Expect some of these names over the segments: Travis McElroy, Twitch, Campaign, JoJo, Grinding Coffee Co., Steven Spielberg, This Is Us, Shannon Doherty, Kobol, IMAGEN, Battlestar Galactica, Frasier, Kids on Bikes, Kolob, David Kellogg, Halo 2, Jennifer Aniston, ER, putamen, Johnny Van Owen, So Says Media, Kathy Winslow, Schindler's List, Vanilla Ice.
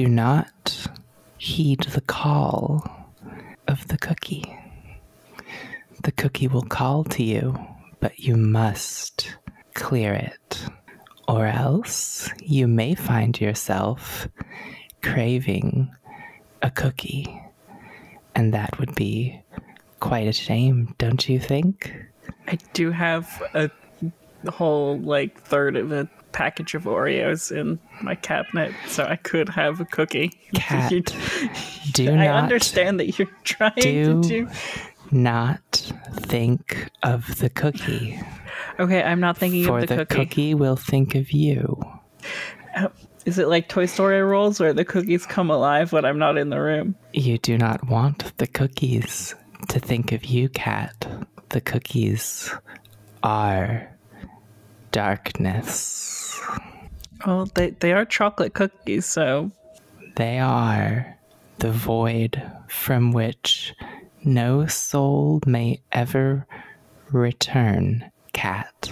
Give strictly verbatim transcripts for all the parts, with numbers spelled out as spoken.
do not heed the call of the cookie. The cookie will call to you, but you must clear it, or else you may find yourself craving a cookie, and that would be quite a shame, don't you think? I do have a whole, like, third of a package of Oreos in my cabinet, so I could have a cookie. Cat, you, do I not... I understand that you're trying do to do... not think of the cookie. Okay, I'm not thinking For of the, the cookie. For the cookie will think of you. Uh, is it like Toy Story rules where the cookies come alive when I'm not in the room? You do not want the cookies to think of you, Cat. The cookies are darkness. Oh, they, they are chocolate cookies, so... They are the void from which no soul may ever return, Cat.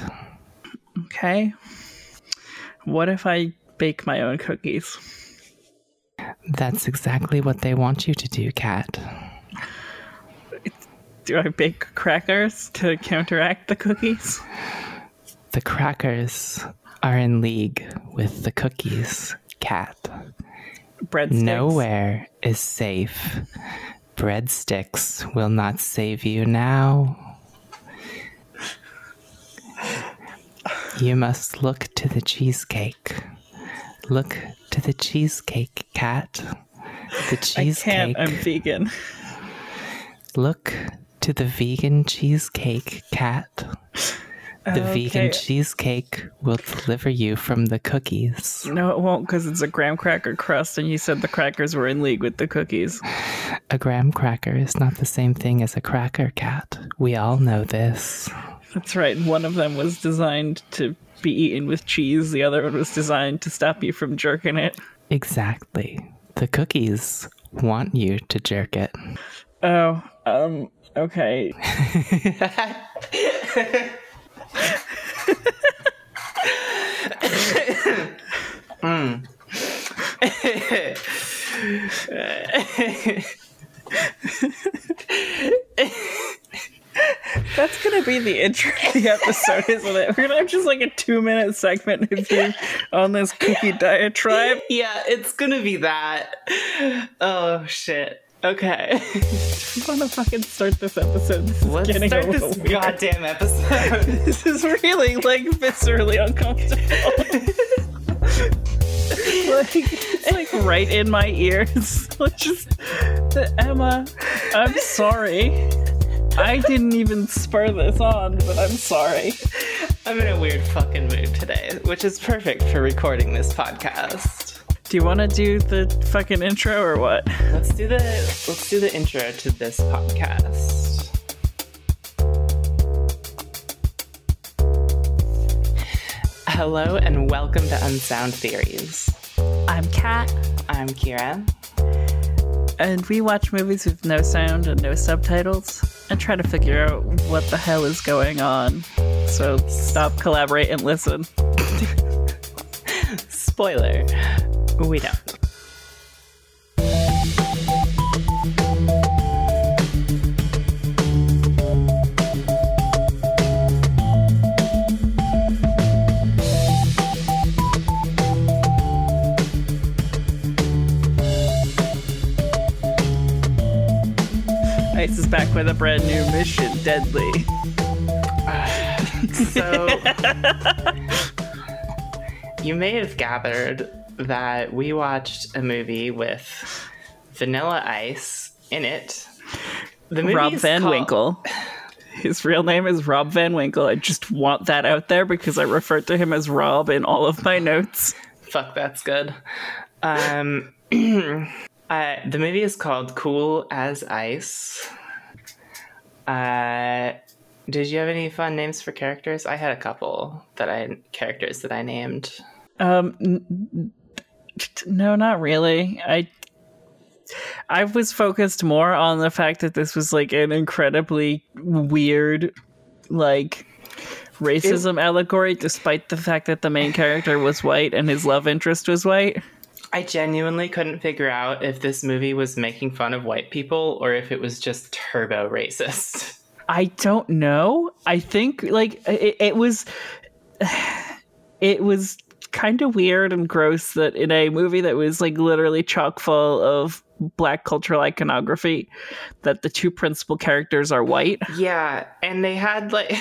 Okay. What if I bake my own cookies? That's exactly what they want you to do, Cat. Do I bake crackers to counteract the cookies? The crackers are in league with the cookies, Cat. Breadsticks. Nowhere is safe. Breadsticks will not save you now. You must look to the cheesecake. Look to the cheesecake, Cat. The cheesecake. I can't, I'm vegan. Look to the vegan cheesecake, Cat. The okay. vegan cheesecake will deliver you from the cookies. No, it won't, because it's a graham cracker crust, and you said the crackers were in league with the cookies. A graham cracker is not the same thing as a cracker, Cat. We all know this. That's right. One of them was designed to be eaten with cheese. The other one was designed to stop you from jerking it. Exactly. The cookies want you to jerk it. Oh, um, okay. mm. That's gonna be the intro of the episode, isn't it? We're gonna have just like a two minute segment with you on this cookie diatribe. Yeah, it's gonna be that. Oh shit. Okay. I want to fucking start this episode. This is Let's getting start a little this weird. Goddamn episode. This is really, like, viscerally uncomfortable. like, it's, like, right in my ears. Let's just... Emma, I'm sorry. I didn't even spur this on, but I'm sorry. I'm in a weird fucking mood today, which is perfect for recording this podcast. Do you want to do the fucking intro or what? Let's do the let's do the intro to this podcast. Hello and welcome to Unsound Theories. I'm Kat. I'm Kira. And we watch movies with no sound and no subtitles and try to figure out what the hell is going on. So stop, collaborate, and listen. Spoiler. We don't. Ice is back with a brand new mission, Deadly. Uh, so, you may have gathered that we watched a movie with Vanilla Ice in it. The movie Rob is Van called... Winkle. His real name is Rob Van Winkle. I just want that out there because I referred to him as Rob in all of my notes. Fuck, that's good. Um, uh, the movie is called Cool as Ice. Uh, did you have any fun names for characters? I had a couple that I characters that I named. Um. N- No, not really. I I was focused more on the fact that this was like an incredibly weird, like, racism it, allegory, despite the fact that the main character was white and his love interest was white. I genuinely couldn't figure out if this movie was making fun of white people or if it was just turbo racist. I don't know. I think like it, it was it was kind of weird and gross that in a movie that was like literally chock full of Black cultural iconography that the two principal characters are white. Yeah. And they had like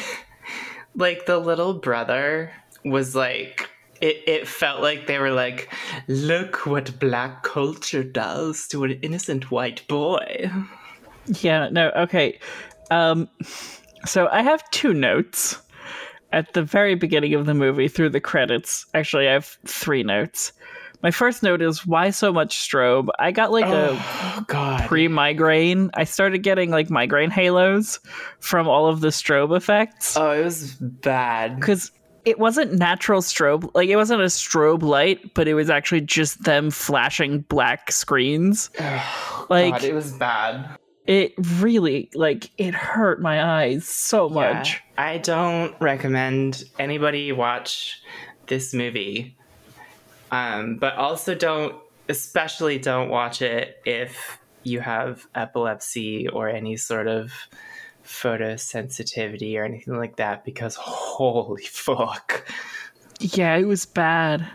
like the little brother was like it it felt like they were like, look what Black culture does to an innocent white boy. Yeah, no, okay. Um so I have two notes at the very beginning of the movie through the credits. Actually, I have three notes. My first note is, why so much strobe? I got like oh, a God. pre-migraine. I started getting like migraine halos from all of the strobe effects. Oh, it was bad. Because it wasn't natural strobe. Like, it wasn't a strobe light, but it was actually just them flashing black screens. Oh, like, God, it was bad. It really, like, it hurt my eyes so much. Yeah, I don't recommend anybody watch this movie. Um, but also don't, especially don't watch it if you have epilepsy or any sort of photosensitivity or anything like that, because holy fuck. Yeah, it was bad.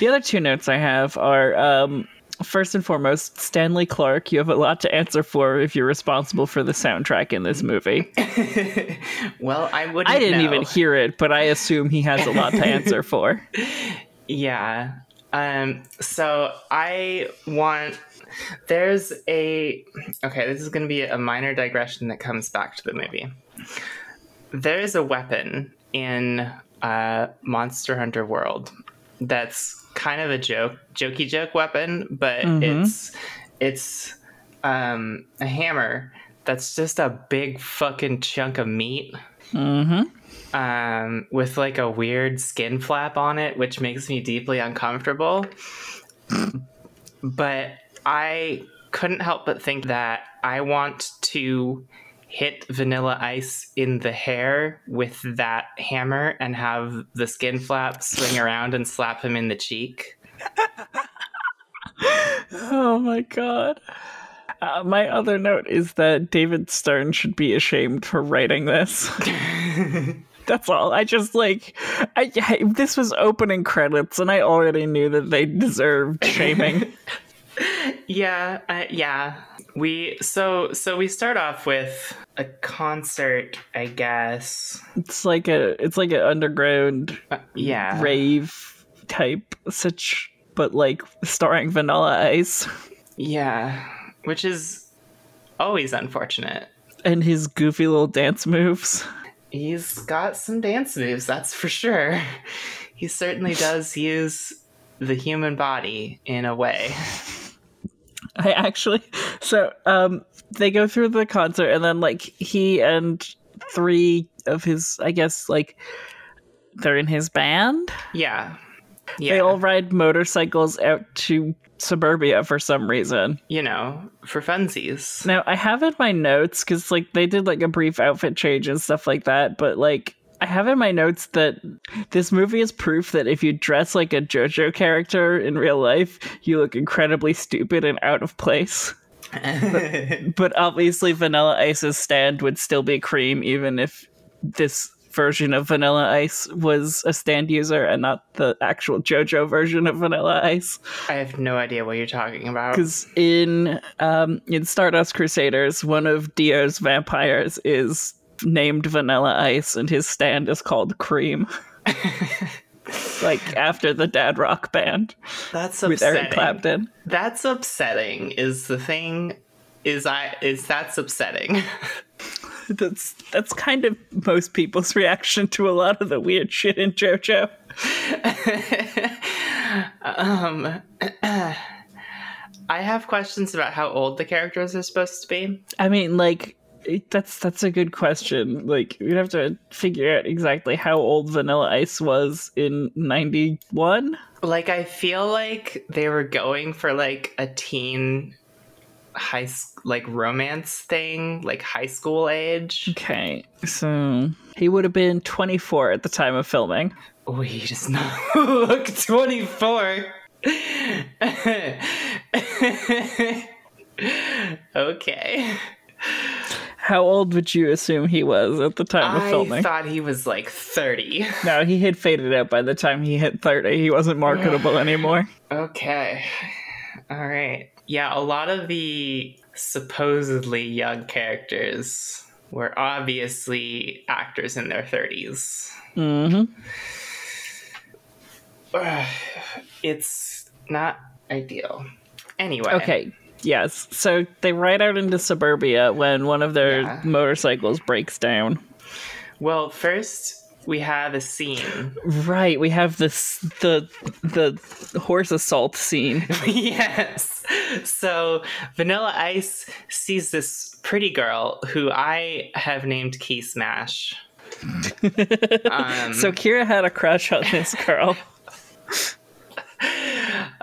The other two notes I have are, um, first and foremost, Stanley Clark, you have a lot to answer for if you're responsible for the soundtrack in this movie. Well, I wouldn't I didn't know. even hear it, but I assume he has a lot to answer for. Yeah. Um, so I want, there's a, okay, this is going to be a minor digression that comes back to the movie. There is a weapon in uh, Monster Hunter World that's kind of a joke, jokey joke weapon, but mm-hmm. it's, it's um, a hammer that's just a big fucking chunk of meat. Mm-hmm. Um, with like a weird skin flap on it, which makes me deeply uncomfortable. But I couldn't help but think that I want to hit Vanilla Ice in the hair with that hammer and have the skin flap swing around and slap him in the cheek. Oh my God. Uh, my other note is that David Stern should be ashamed for writing this. That's all. I just like, I, I, this was opening credits and I already knew that they deserved shaming. yeah. Uh, yeah. We, so, so we start off with a concert, I guess. It's like a, it's like an underground uh, yeah. rave type such, but like starring Vanilla Ice. Yeah. Which is always unfortunate. And his goofy little dance moves. He's got some dance moves, that's for sure. He certainly does use the human body in a way. I actually... So, um, they go through the concert, and then, like, he and three of his, I guess, like, they're in his band? Yeah. Yeah. They all ride motorcycles out to suburbia for some reason. You know, for funsies. Now, I have in my notes, because, like, they did, like, a brief outfit change and stuff like that, but, like, I have in my notes that this movie is proof that if you dress like a JoJo character in real life, you look incredibly stupid and out of place. but, but obviously, Vanilla Ice's stand would still be cream, even if this version of Vanilla Ice was a stand user and not the actual JoJo version of Vanilla Ice. I have no idea what you're talking about. Because in um, in Stardust Crusaders, one of Dio's vampires is named Vanilla Ice and his stand is called Cream. Like after the Dad Rock Band. That's upsetting. With Eric Clapton. That's upsetting is the thing is I is that's upsetting. That's that's kind of most people's reaction to a lot of the weird shit in JoJo. um, I have questions about how old the characters are supposed to be. I mean, like, that's that's a good question. Like, we'd have to figure out exactly how old Vanilla Ice was in ninety-one. Like, I feel like they were going for, like, a teen... high like romance thing, like high school age. Okay, so he would have been twenty-four at the time of filming. Oh, he does not look twenty-four. Okay. How old would you assume he was at the time of filming? I thought he was like thirty. No, he had faded out by the time he hit thirty. He wasn't marketable anymore. Okay. All right. Yeah, a lot of the supposedly young characters were obviously actors in their thirties. Mm-hmm. It's not ideal. Anyway. Okay. Yes, so they ride out into suburbia when one of their yeah. motorcycles breaks down. Well, first we have a scene. Right, we have this the the horse assault scene. Yes. So Vanilla Ice sees this pretty girl who I have named Key Smash. um, so Kira had a crush on this girl.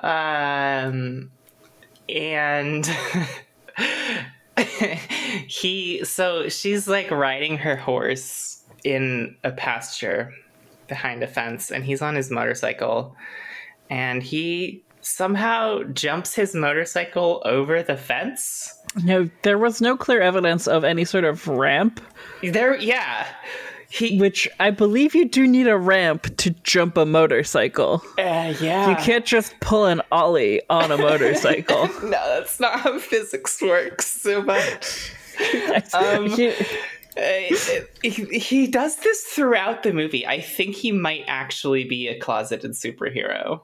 um. And he, so she's like riding her horse in a pasture behind a fence, and he's on his motorcycle, and he somehow jumps his motorcycle over the fence. No, there was no clear evidence of any sort of ramp. There, yeah. He, Which I believe you do need a ramp to jump a motorcycle. Uh, yeah. You can't just pull an ollie on a motorcycle. No, that's not how physics works so much. um, he, he, he does this throughout the movie. I think he might actually be a closeted superhero.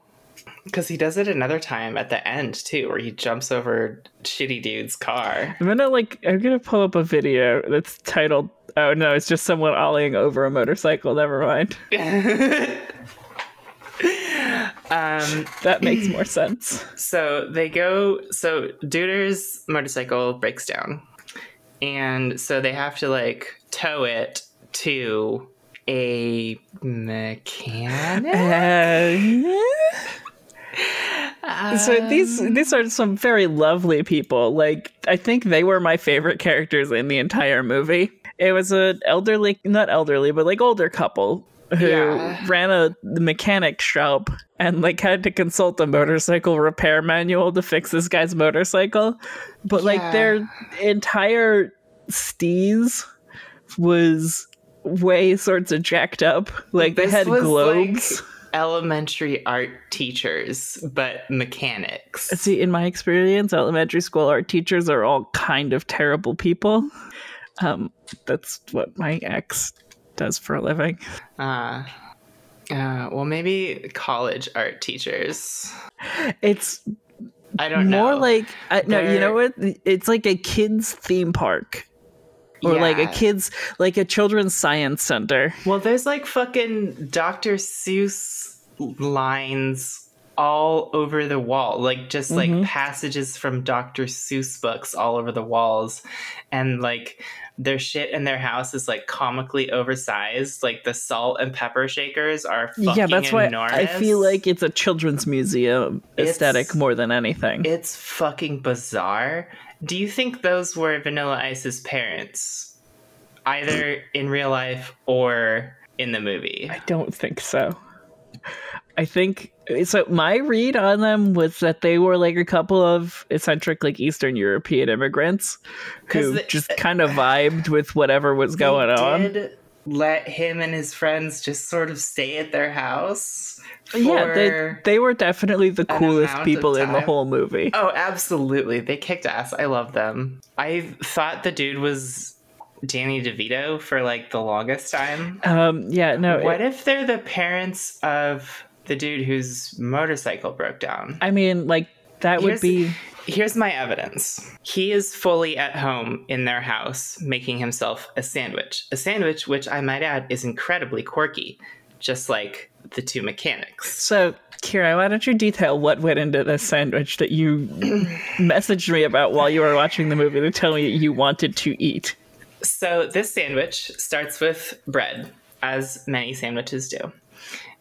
Because he does it another time at the end, too, where he jumps over Shitty Dude's car. I'm gonna, like, I'm gonna pull up a video that's titled... Oh, no, it's just someone ollieing over a motorcycle. Never mind. um, that makes more sense. So they go... So Duder's motorcycle breaks down. And so they have to, like, tow it to a mechanic? Uh, so these these are some very lovely people. Like, I think they were my favorite characters in the entire movie. It was an elderly, not elderly, but like older couple who yeah. ran a mechanic shop and like had to consult a motorcycle repair manual to fix this guy's motorcycle. But yeah. like their entire steez was way sorts of jacked up. Like they this had globes. Like- elementary art teachers, but mechanics. See, in my experience, elementary school art teachers are all kind of terrible people. Um, that's what my ex does for a living. Uh, uh, well, maybe college art teachers. It's... I don't know. More like... I, no, you know what? It's like a kid's theme park. Or yeah. like a kid's, like a children's science center. Well, there's like fucking Doctor Seuss lines all over the wall. Like just mm-hmm. like passages from Doctor Seuss books all over the walls. And like their shit in their house is like comically oversized. Like the salt and pepper shakers are fucking yeah, that's enormous. Why I feel like it's a children's museum it's, aesthetic more than anything. It's fucking bizarre. Do you think those were Vanilla Ice's parents, either in real life or in the movie? I don't think so. I think, so my read on them was that they were like a couple of eccentric like Eastern European immigrants who the, just kind of vibed with whatever was going on. Did let him and his friends just sort of stay at their house. Yeah, they, they were definitely the coolest people in the whole movie. Oh, absolutely. They kicked ass. I love them. I thought the dude was Danny DeVito for like the longest time. Um, yeah, no. What it, if they're the parents of the dude whose motorcycle broke down? I mean, like that here's, would be... Here's my evidence. He is fully at home in their house making himself a sandwich. A sandwich, which I might add, is incredibly quirky. Just like the two mechanics. So, Kira, why don't you detail what went into this sandwich that you messaged me about while you were watching the movie to tell me that you wanted to eat? So this sandwich starts with bread, as many sandwiches do.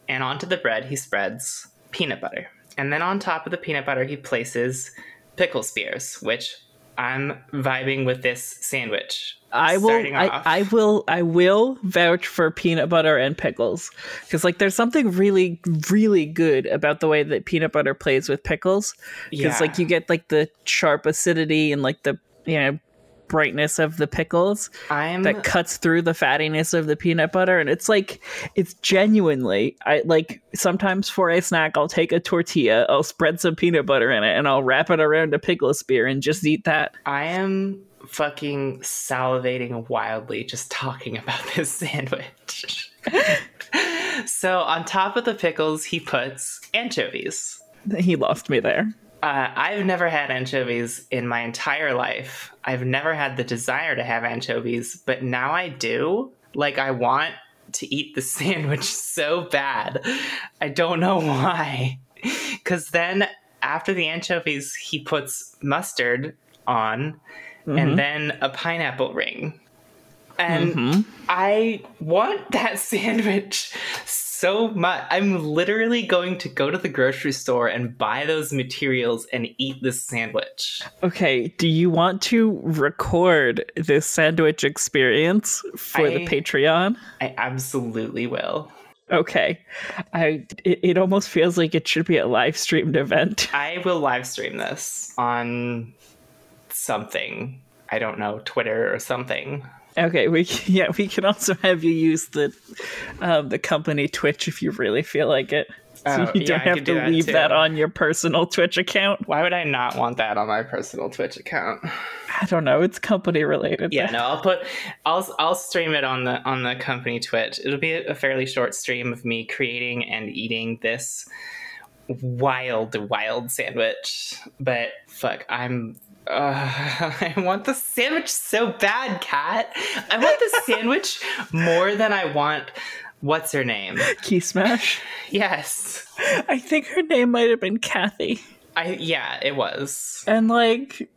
And onto the bread, he spreads peanut butter. And then on top of the peanut butter, he places pickle spears, which I'm vibing with this sandwich. I will, I, I will, I will vouch for peanut butter and pickles, because like there's something really, really good about the way that peanut butter plays with pickles, because yeah. like you get like the sharp acidity and like the, you know, brightness of the pickles I'm... that cuts through the fattiness of the peanut butter, and it's like it's genuinely I like sometimes for a snack I'll take a tortilla, I'll spread some peanut butter in it, and I'll wrap it around a pickle spear and just eat that. I am fucking salivating wildly just talking about this sandwich. So on top of the pickles he puts anchovies. He lost me there. Uh, I've never had anchovies in my entire life. I've never had the desire to have anchovies, but now I do. Like, I want to eat the sandwich so bad. I don't know why. Because then after the anchovies, he puts mustard on mm-hmm. and then a pineapple ring. And mm-hmm. I want that sandwich so much. I'm literally going to go to the grocery store and buy those materials and eat this sandwich. Okay, do you want to record this sandwich experience for I, the Patreon? I absolutely will. Okay. I it, it almost feels like it should be a live streamed event. I will live stream this on something. I don't know, Twitter or something. Okay, we yeah we can also have you use the um, the company Twitch if you really feel like it. So oh, you don't yeah, have to do that leave too. That on your personal Twitch account. Why would I not want that on my personal Twitch account? I don't know. It's company related. Yeah, no, I'll put I'll I'll stream it on the on the company Twitch. It'll be a fairly short stream of me creating and eating this wild wild sandwich. But fuck, I'm. Uh, I want the sandwich so bad, Kat. I want the sandwich more than I want, what's her name? Key Smash? Yes. I think her name might have been Kathy. I Yeah, it was. And, like,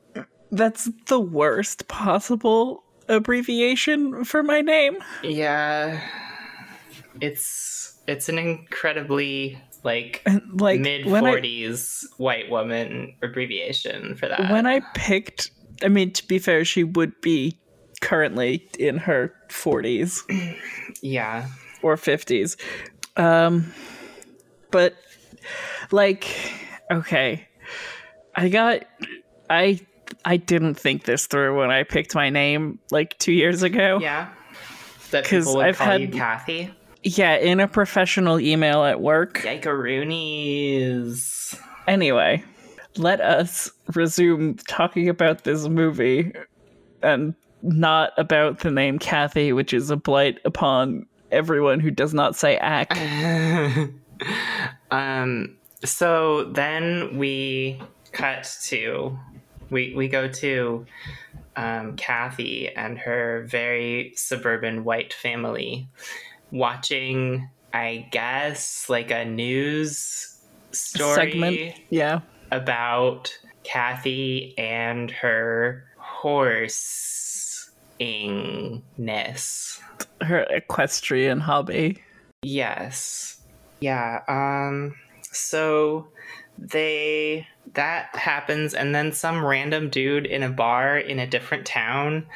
that's the worst possible abbreviation for my name. Yeah. It's, it's an incredibly... Like, like mid-forties white woman abbreviation for that. When I picked, I mean, to be fair, she would be currently in her forties. Yeah. Or fifties. Um, but, like, okay. I got, I, I didn't think this through when I picked my name, like, two years ago. Yeah. That people would I've call had, you Kathy? Yeah, in a professional email at work. Yikeroonies. Anyway, let us resume talking about this movie and not about the name Kathy, which is a blight upon everyone who does not say ack. um, so then we cut to, we, we go to um, Kathy and her very suburban white family. Watching, I guess, like a news story segment, yeah, about Kathy and her horsingness, her equestrian hobby. Yes, yeah. Um, so they that happens, and then some random dude in a bar in a different town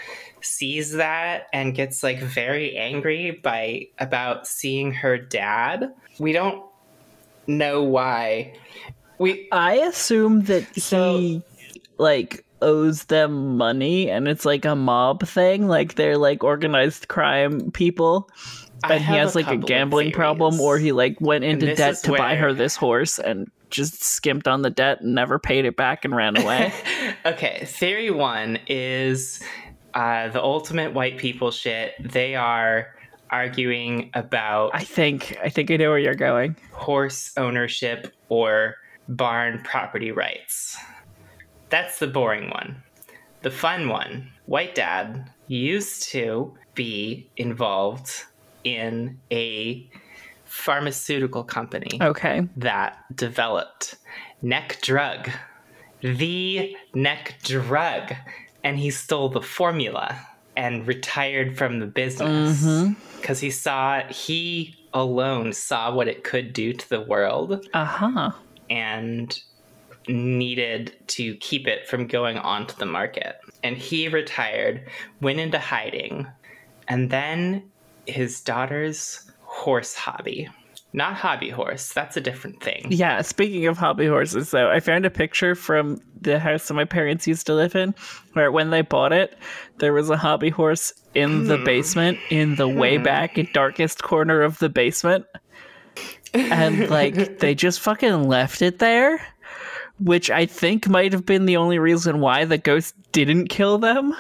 sees that and gets like very angry by about seeing her dad. We don't know why. We I assume that so, he like owes them money and it's like a mob thing, like they're like organized crime people, and he has a like a gambling problem, or he like went into debt to where... buy her this horse and just skimped on the debt and never paid it back and ran away. Okay, theory one is Uh, the ultimate white people shit. They are arguing about... I think I think I know where you're going. Horse ownership or barn property rights. That's the boring one. The fun one. White dad used to be involved in a pharmaceutical company. Okay. That developed neck drug. The neck drug. And he stole the formula and retired from the business because mm-hmm. he saw, he alone saw what it could do to the world. Uh-huh. And needed to keep it from going onto the market. And he retired, went into hiding, and then his daughter's horse hobby. Not hobby horse. That's a different thing. Yeah, speaking of hobby horses, though, I found a picture from the house that my parents used to live in, where when they bought it, there was a hobby horse in mm. the basement, in the mm. way back, darkest corner of the basement. And, like, they just fucking left it there, which I think might have been the only reason why the ghost didn't kill them.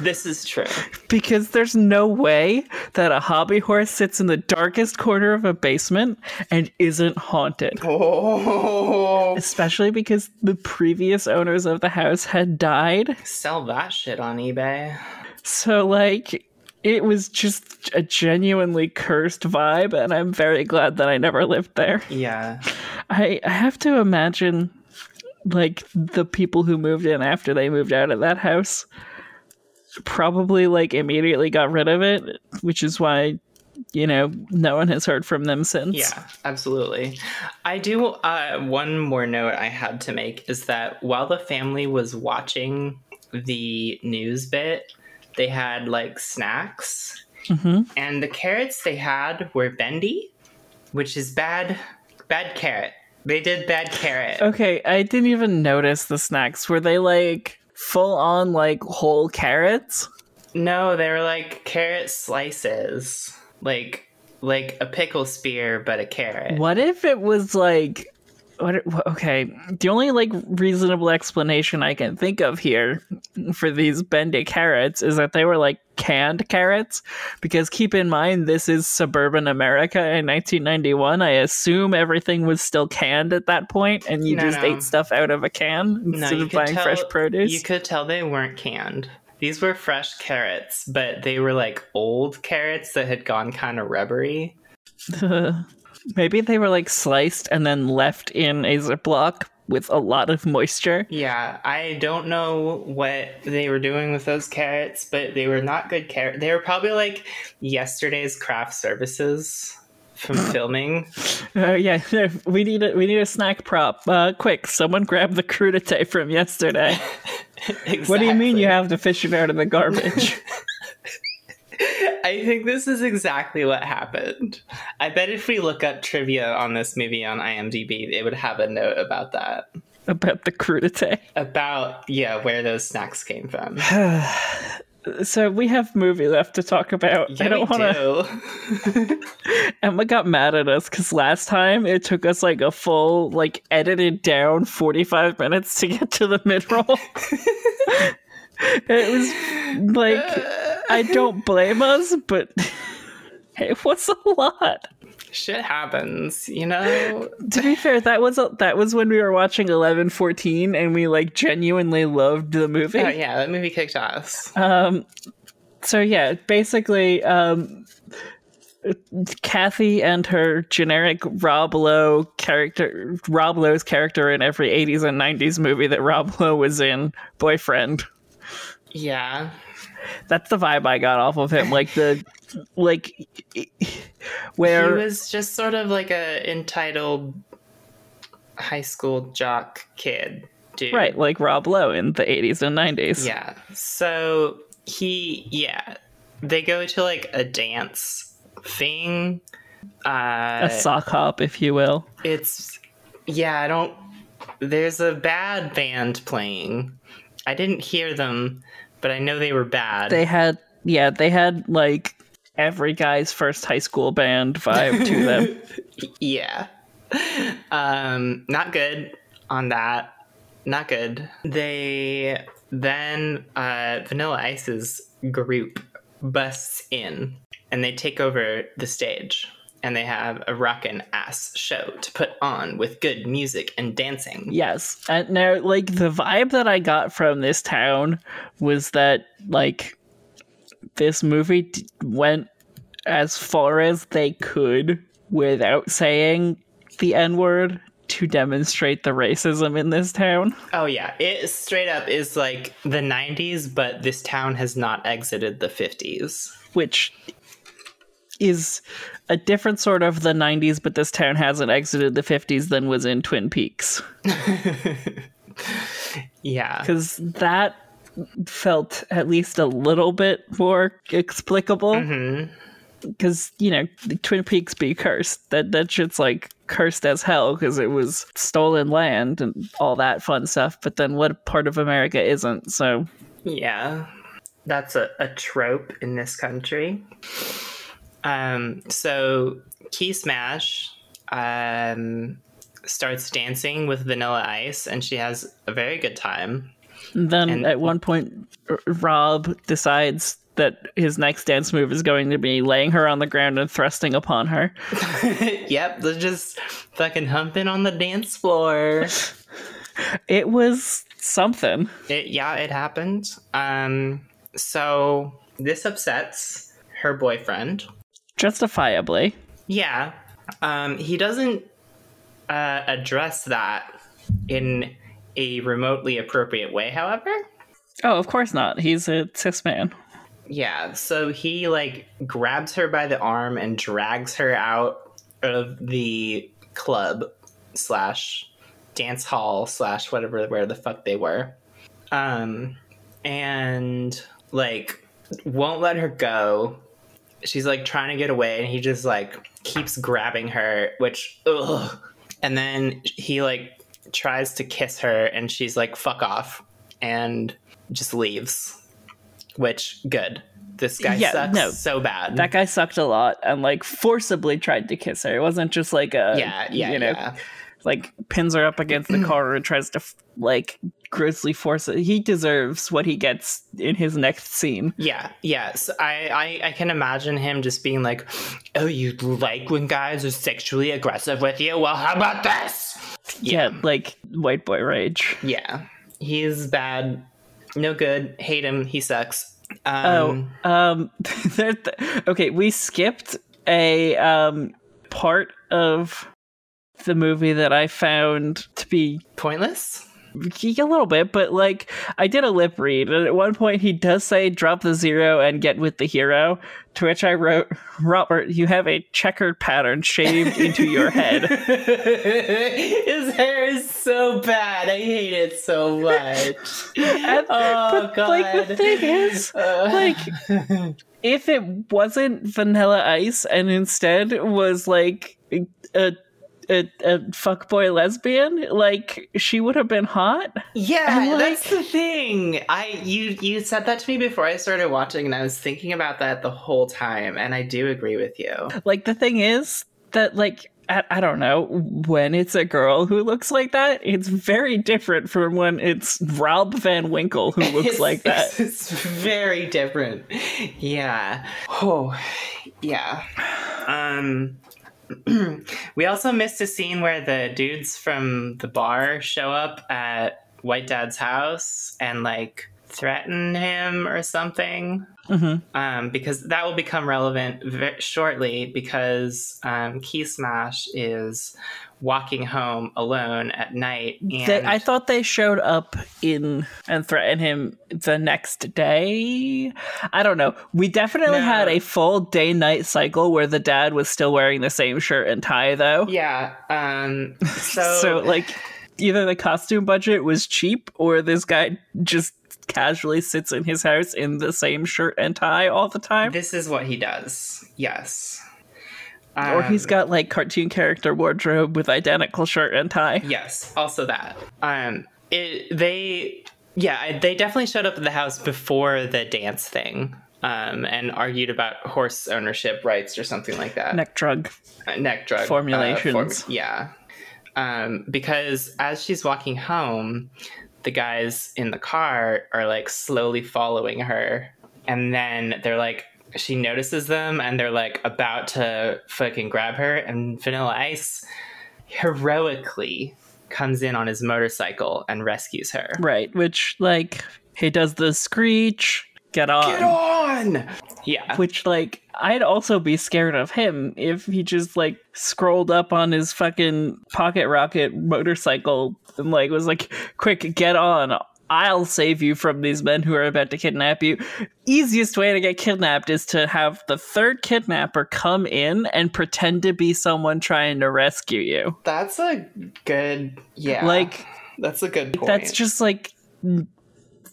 This is true. Because there's no way that a hobby horse sits in the darkest corner of a basement and isn't haunted. Oh. Especially because the previous owners of the house had died. Sell that shit on eBay. So, like, it was just a genuinely cursed vibe, and I'm very glad that I never lived there. Yeah. I, I have to imagine, like, the people who moved in after they moved out of that house probably, like, immediately got rid of it, which is why, you know, no one has heard from them since. Yeah, absolutely. I do, uh, one more note I had to make is that while the family was watching the news bit, they had, like, snacks. Mm-hmm. And the carrots they had were bendy, which is bad, bad carrot. They did bad carrot. Okay, I didn't even notice the snacks. Were they, like, full on, like, whole carrots? No, they were like carrot slices. Like like a pickle spear, but a carrot. What if it was like... What? Okay, the only, like, reasonable explanation I can think of here for these bendy carrots is that they were, like, canned carrots. Because keep in mind, this is suburban America in nineteen ninety-one. I assume everything was still canned at that point, and you no, just no. ate stuff out of a can instead no, of buying tell, fresh produce. You could tell they weren't canned. These were fresh carrots, but they were, like, old carrots that had gone kind of rubbery. Maybe they were, like, sliced and then left in a Ziploc with a lot of moisture. Yeah, I don't know what they were doing with those carrots, but they were not good carrots. They were probably, like, yesterday's craft services from filming. Oh, uh, yeah. We need, a, we need a snack prop. Uh, quick, someone grab the crudité from yesterday. Exactly. What do you mean you have to fish it out of the garbage? I think this is exactly what happened. I bet if we look up trivia on this movie on I M D B, it would have a note about that. About the crudité. About, yeah, where those snacks came from. So we have movie left to talk about. Yeah, I don't want to. Emma got mad at us because last time it took us like a full, like, edited down forty-five minutes to get to the mid-roll. It was like, I don't blame us, but it was a lot. Shit happens, you know? To be fair, that was a, that was when we were watching eleven fourteen and we, like, genuinely loved the movie. Oh yeah, that movie kicked ass. Um, so yeah, basically, um, Kathy and her generic Rob Lowe character, Rob Lowe's character in every eighties and nineties movie that Rob Lowe was in, boyfriend. Yeah. That's the vibe I got off of him. Like, the, like, where... He was just sort of like a entitled high school jock kid, dude. Right, like Rob Lowe in the eighties and nineties. Yeah. So he, yeah. They go to, like, a dance thing. Uh, a sock hop, if you will. It's, yeah, I don't... There's a bad band playing. I didn't hear them, but I know they were bad. They had, yeah, they had, like, every guy's first high school band vibe to them. Yeah. Um, not good on that. Not good. They then, uh, Vanilla Ice's group busts in, and they take over the stage. And they have a rockin' ass show to put on with good music and dancing. Yes. And now, like, the vibe that I got from this town was that, like, this movie d- went as far as they could without saying the N-word to demonstrate the racism in this town. Oh, yeah. It straight up is, like, the nineties, but this town has not exited the fifties. Which... is a different sort of the nineties, but this town hasn't exited the fifties than was in Twin Peaks. Yeah. Because that felt at least a little bit more explicable. Because, mm-hmm. you know, Twin Peaks be cursed. That, that shit's like cursed as hell because it was stolen land and all that fun stuff. But then what part of America isn't? So, yeah, that's a, a trope in this country. Um, so Key Smash um, starts dancing with Vanilla Ice, and she has a very good time. And then and at one point, Rob decides that his next dance move is going to be laying her on the ground and thrusting upon her. Yep, they're just fucking humping on the dance floor. It was something. It, yeah, it happened. Um, so this upsets her boyfriend. Justifiably. Yeah. Um, he doesn't uh, address that in a remotely appropriate way, however. Oh, of course not. He's a cis man. Yeah. So he, like, grabs her by the arm and drags her out of the club slash dance hall slash whatever, where the fuck they were. Um, and, like, won't let her go. She's, like, trying to get away, and he just, like, keeps grabbing her, which, ugh. And then he, like, tries to kiss her, and she's like, fuck off, and just leaves. Which, good. This guy yeah, sucks no, so bad. That guy sucked a lot, and, like, forcibly tried to kiss her. It wasn't just, like, a, yeah, yeah, you know, yeah. like, pins her up against the car and tries to, like, grossly force it. He deserves what he gets in his next scene. Yeah, yeah. So I, I, I can imagine him just being like, oh, you like when guys are sexually aggressive with you? Well, how about this? Yeah, yeah, like white boy rage. Yeah. He's bad. No good. Hate him. He sucks. Um, oh, um, th- okay, we skipped a um part of the movie that I found to be pointless. A little bit, but, like, I did a lip read, and at one point he does say, drop the zero and get with the hero, to which I wrote, Robert, you have a checkered pattern shaved into your head. His hair is so bad. I hate it so much. and, oh, but, God. Like, the thing is, uh. like, if it wasn't Vanilla Ice and instead was, like, a A, a fuckboy lesbian, like, she would have been hot. Yeah, like, that's the thing. I you you said that to me before I started watching, and I was thinking about that the whole time, and I do agree with you. Like, the thing is that, like, I, I don't know, when it's a girl who looks like that, it's very different from when it's Rob Van Winkle who looks it's, like that. It's very different. Yeah. Oh, yeah. Um... We also missed a scene where the dudes from the bar show up at White Dad's house and, like, threaten him or something. Mm-hmm. Um, because that will become relevant v- shortly because um, Key Smash is walking home alone at night. And they, I thought they showed up in and threatened him the next day. I don't know. We definitely no. had a full day-night cycle where the dad was still wearing the same shirt and tie, though. Yeah. Um, so... so, like, either the costume budget was cheap or this guy just casually sits in his house in the same shirt and tie all the time. This is what he does. Yes. Um, or he's got, like, cartoon character wardrobe with identical shirt and tie. Yes, also that. Um, it, they, yeah, they definitely showed up at the house before the dance thing um, and argued about horse ownership rights or something like that. Neck drug. Uh, neck drug. Formulations. Uh, form- yeah. Um, because as she's walking home, the guys in the car are, like, slowly following her. And then they're, like, she notices them, and they're, like, about to fucking grab her. And Vanilla Ice heroically comes in on his motorcycle and rescues her. Right, which, like, he does the screech, get on. Get on! Yeah. Which, like, I'd also be scared of him if he just, like, scrolled up on his fucking pocket rocket motorcycle and, like, was like, quick, get on. I'll save you from these men who are about to kidnap you. Easiest way to get kidnapped is to have the third kidnapper come in and pretend to be someone trying to rescue you. That's a good, yeah. Like, that's a good point. That's just like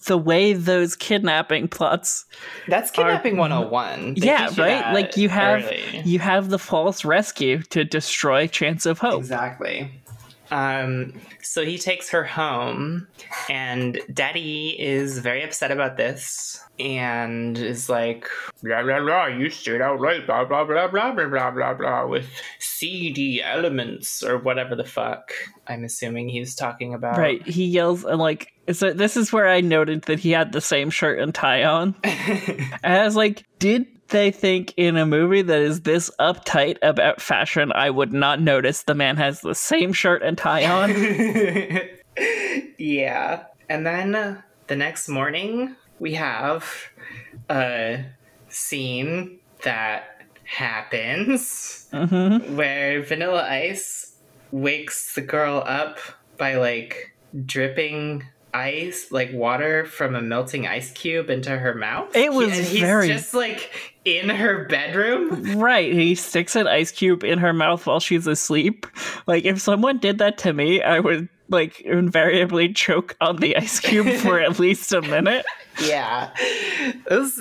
the way those kidnapping plots. That's kidnapping are, one oh one. They yeah, right? Like you have early. you have the false rescue to destroy chance of hope. Exactly. Um, so he takes her home, and Daddy is very upset about this, and is like, blah, blah, blah, you stayed out late, blah, blah, blah, blah, blah, blah, blah, blah, with seedy elements, or whatever the fuck, I'm assuming he's talking about. Right, he yells, and like, so this is where I noted that he had the same shirt and tie on, and I was like, did they think in a movie that is this uptight about fashion, I would not notice the man has the same shirt and tie on? Yeah. And then uh, the next morning, we have a scene that happens mm-hmm. where Vanilla Ice wakes the girl up by like dripping ice, like water from a melting ice cube into her mouth. It was and he's very just like in her bedroom. Right. He sticks an ice cube in her mouth while she's asleep. Like, if someone did that to me, I would like invariably choke on the ice cube for at least a minute. Yeah. It was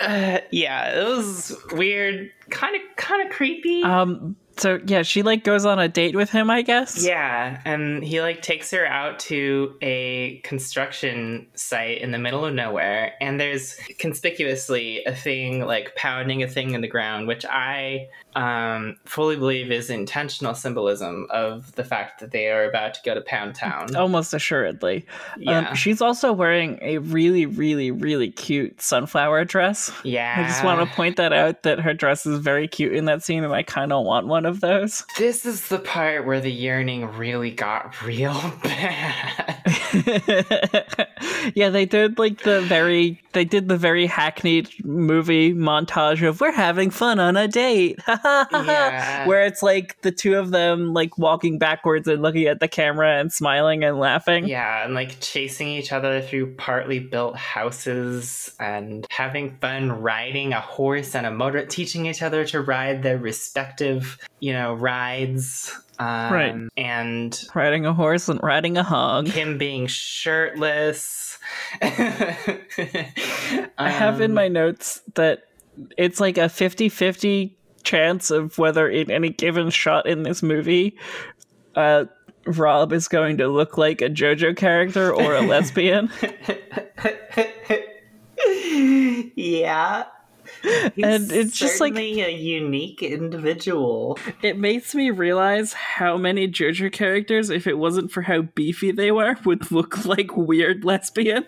uh, yeah, it was weird. Kind of kind of creepy. Um So, yeah, she, like, goes on a date with him, I guess. Yeah, and he, like, takes her out to a construction site in the middle of nowhere. And there's conspicuously a thing, like, pounding a thing in the ground, which I um, fully believe is intentional symbolism of the fact that they are about to go to Pound Town. Almost assuredly. Yeah. Um, she's also wearing a really, really, really cute sunflower dress. Yeah. I just want to point that out, that her dress is very cute in that scene, and I kind of want one of those. This is the part where the yearning really got real bad. Yeah, they did like the very they did the very hackneyed movie montage of we're having fun on a date. Yeah. Where it's like the two of them like walking backwards and looking at the camera and smiling and laughing. Yeah, and like chasing each other through partly built houses and having fun riding a horse and a motor, teaching each other to ride their respective, you know, rides. Um, right. And riding a horse and riding a hog. Him being shirtless. um, I have in my notes that it's like a fifty-fifty chance of whether in any given shot in this movie, uh, Rob is going to look like a JoJo character or a lesbian. Yeah. He's and it's just like a unique individual. It makes me realize how many JoJo characters, if it wasn't for how beefy they were, would look like weird lesbians.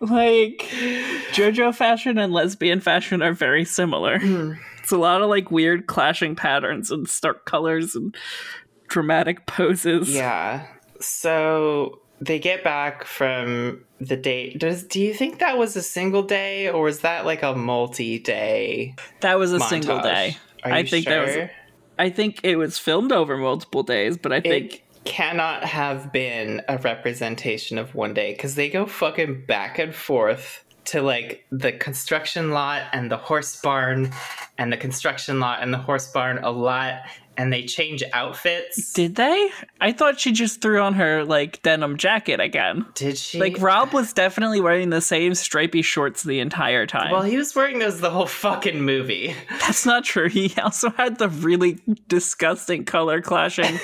Like, JoJo fashion and lesbian fashion are very similar. Mm. It's a lot of like weird clashing patterns and stark colors and dramatic poses. Yeah. So they get back from the date. Does do you think that was a single day or was that like a multi-day? That was a montage? Single day. Are you I think sure? that was. I think it was filmed over multiple days, but I it think cannot have been a representation of one day because they go fucking back and forth to like the construction lot and the horse barn, and the construction lot and the horse barn a lot. And they change outfits. Did they? I thought she just threw on her, like, denim jacket again. Did she? Like, Rob was definitely wearing the same stripy shorts the entire time. Well, he was wearing those the whole fucking movie. That's not true. He also had the really disgusting color clashing,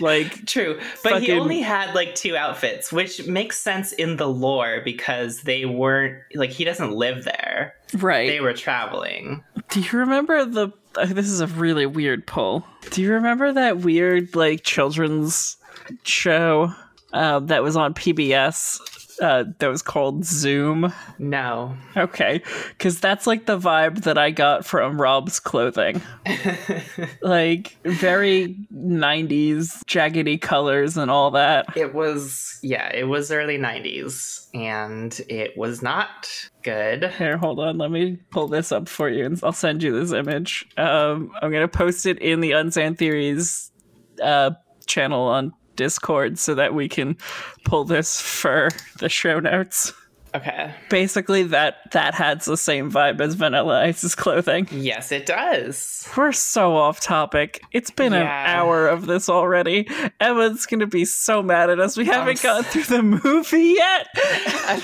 like... True. But fucking... he only had, like, two outfits, which makes sense in the lore because they weren't... Like, he doesn't live there. Right. They were traveling. Do you remember the... This is a really weird pull. Do you remember that weird, like, children's show uh, that was on P B S uh, that was called Zoom? No. Okay. Because that's, like, the vibe that I got from Rob's clothing. Like, very nineties jaggedy colors and all that. It was, yeah, it was early nineties, and it was not... good. Here, hold on. Let me pull this up for you and I'll send you this image. Um, I'm going to post it in the Unsound Theories uh, channel on Discord so that we can pull this for the show notes. Okay. Basically, that that has the same vibe as Vanilla Ice's clothing. Yes, it does. We're so off topic. It's been yeah. an hour of this already. Emma's going to be so mad at us. We haven't gotten through the movie yet. I'm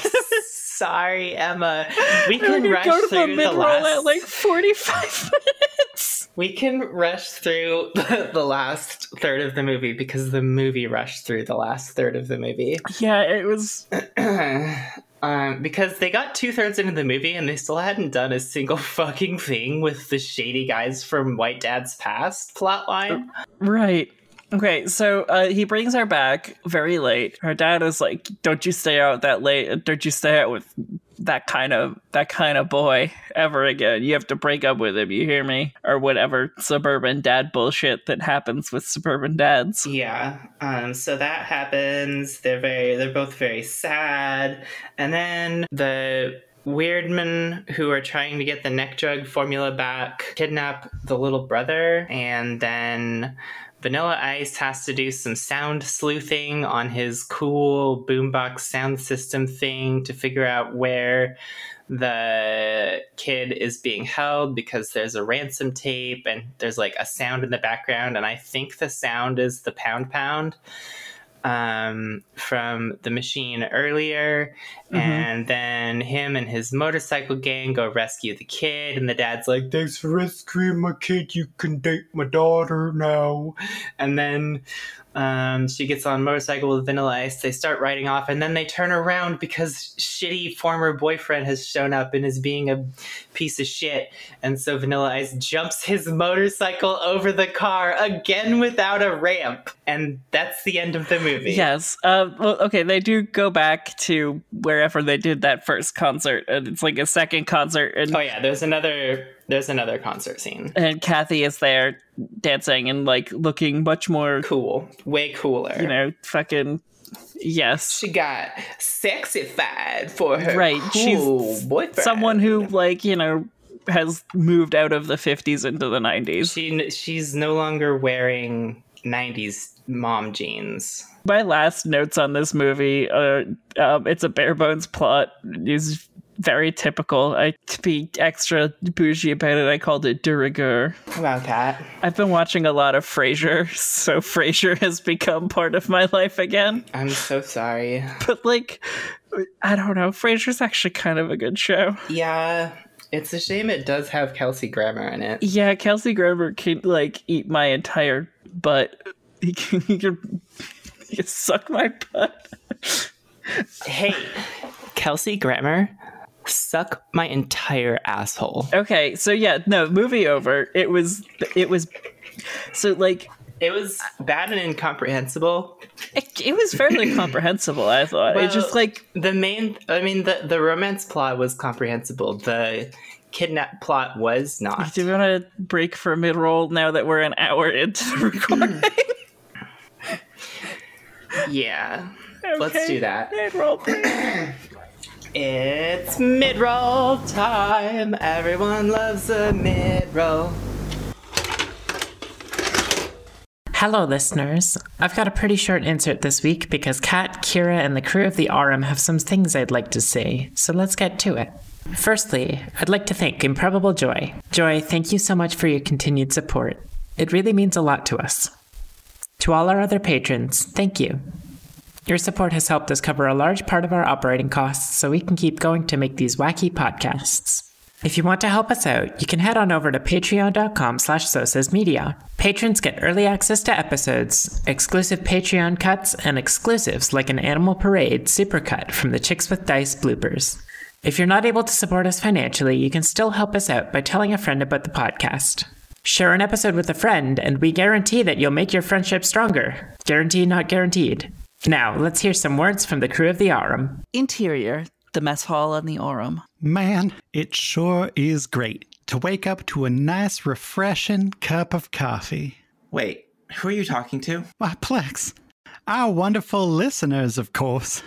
sorry, Emma. We can rush go to through the, mid-roll the last at like forty-five minutes. We can rush through the last third of the movie because the movie rushed through the last third of the movie. Yeah, it was. Um, because they got two-thirds into the movie and they still hadn't done a single fucking thing with the shady guys from White Dad's Past plotline. Right. Okay, so uh, he brings her back very late. Her dad is like, don't you stay out that late. Don't you stay out with that kind of that kind of boy ever again. You have to break up with him, you hear me? Or whatever suburban dad bullshit that happens with suburban dads. Yeah. Um, so that happens. They're very they're both very sad. And then the weird men who are trying to get the neck drug formula back kidnap the little brother, and then Vanilla Ice has to do some sound sleuthing on his cool boombox sound system thing to figure out where the kid is being held, because there's a ransom tape and there's like a sound in the background, and I think the sound is the pound pound um, from the machine earlier. Mm-hmm. And then him and his motorcycle gang go rescue the kid, and the dad's like, thanks for rescuing my kid, you can date my daughter now. And then um, she gets on a motorcycle with Vanilla Ice, they start riding off, and then they turn around because shitty former boyfriend has shown up and is being a piece of shit, and so Vanilla Ice jumps his motorcycle over the car again without a ramp, and that's the end of the movie. Yes. Uh, well, okay, they do go back to wherever they did that first concert, and it's like a second concert. And oh yeah, there's another there's another concert scene. And Kathy is there dancing and like looking much more cool, way cooler. You know, fucking yes. She got sexified for her right. cool She's boyfriend. Someone who like, you know, has moved out of the fifties into the nineties. She she's no longer wearing nineties mom jeans. My last notes on this movie are um, it's a bare bones plot. It's very typical. I, to be extra bougie about it, I called it de rigueur. About that. I've been watching a lot of Frasier, so Frasier has become part of my life again. I'm so sorry. But like, I don't know, Frasier's actually kind of a good show. Yeah. It's a shame it does have Kelsey Grammer in it. Yeah, Kelsey Grammer can like eat my entire butt. He can, he can, he can suck my butt. Hey, Kelsey Grammer, suck my entire asshole. Okay, so yeah, no, movie over. It was, it was, so like... It was bad and incomprehensible. It, it was fairly comprehensible, I thought. Well, it just like... The main, I mean, the, the romance plot was comprehensible. The kidnap plot was not. Do we want to break for mid-roll now that we're an hour into the recording? Yeah, okay, let's do that. Mid-roll, please. It's mid-roll time. Everyone loves a mid-roll. Hello, listeners. I've got a pretty short insert this week because Kat, Kira, and the crew of the R M have some things I'd like to say, so let's get to it. Firstly, I'd like to thank Improbable Joy. Joy, thank you so much for your continued support. It really means a lot to us. To all our other patrons, thank you. Your support has helped us cover a large part of our operating costs so we can keep going to make these wacky podcasts. If you want to help us out, you can head on over to patreon.com slash So Says Media. Patrons get early access to episodes, exclusive Patreon cuts, and exclusives like an Animal Parade supercut from the Chicks with Dice bloopers. If you're not able to support us financially, you can still help us out by telling a friend about the podcast. Share an episode with a friend, and we guarantee that you'll make your friendship stronger. Guarantee not guaranteed. Now, let's hear some words from the crew of the Aurum. Interior, the mess hall on the Aurum. Man, it sure is great to wake up to a nice, refreshing cup of coffee. Wait, who are you talking to? Why, Plex. Our wonderful listeners, of course.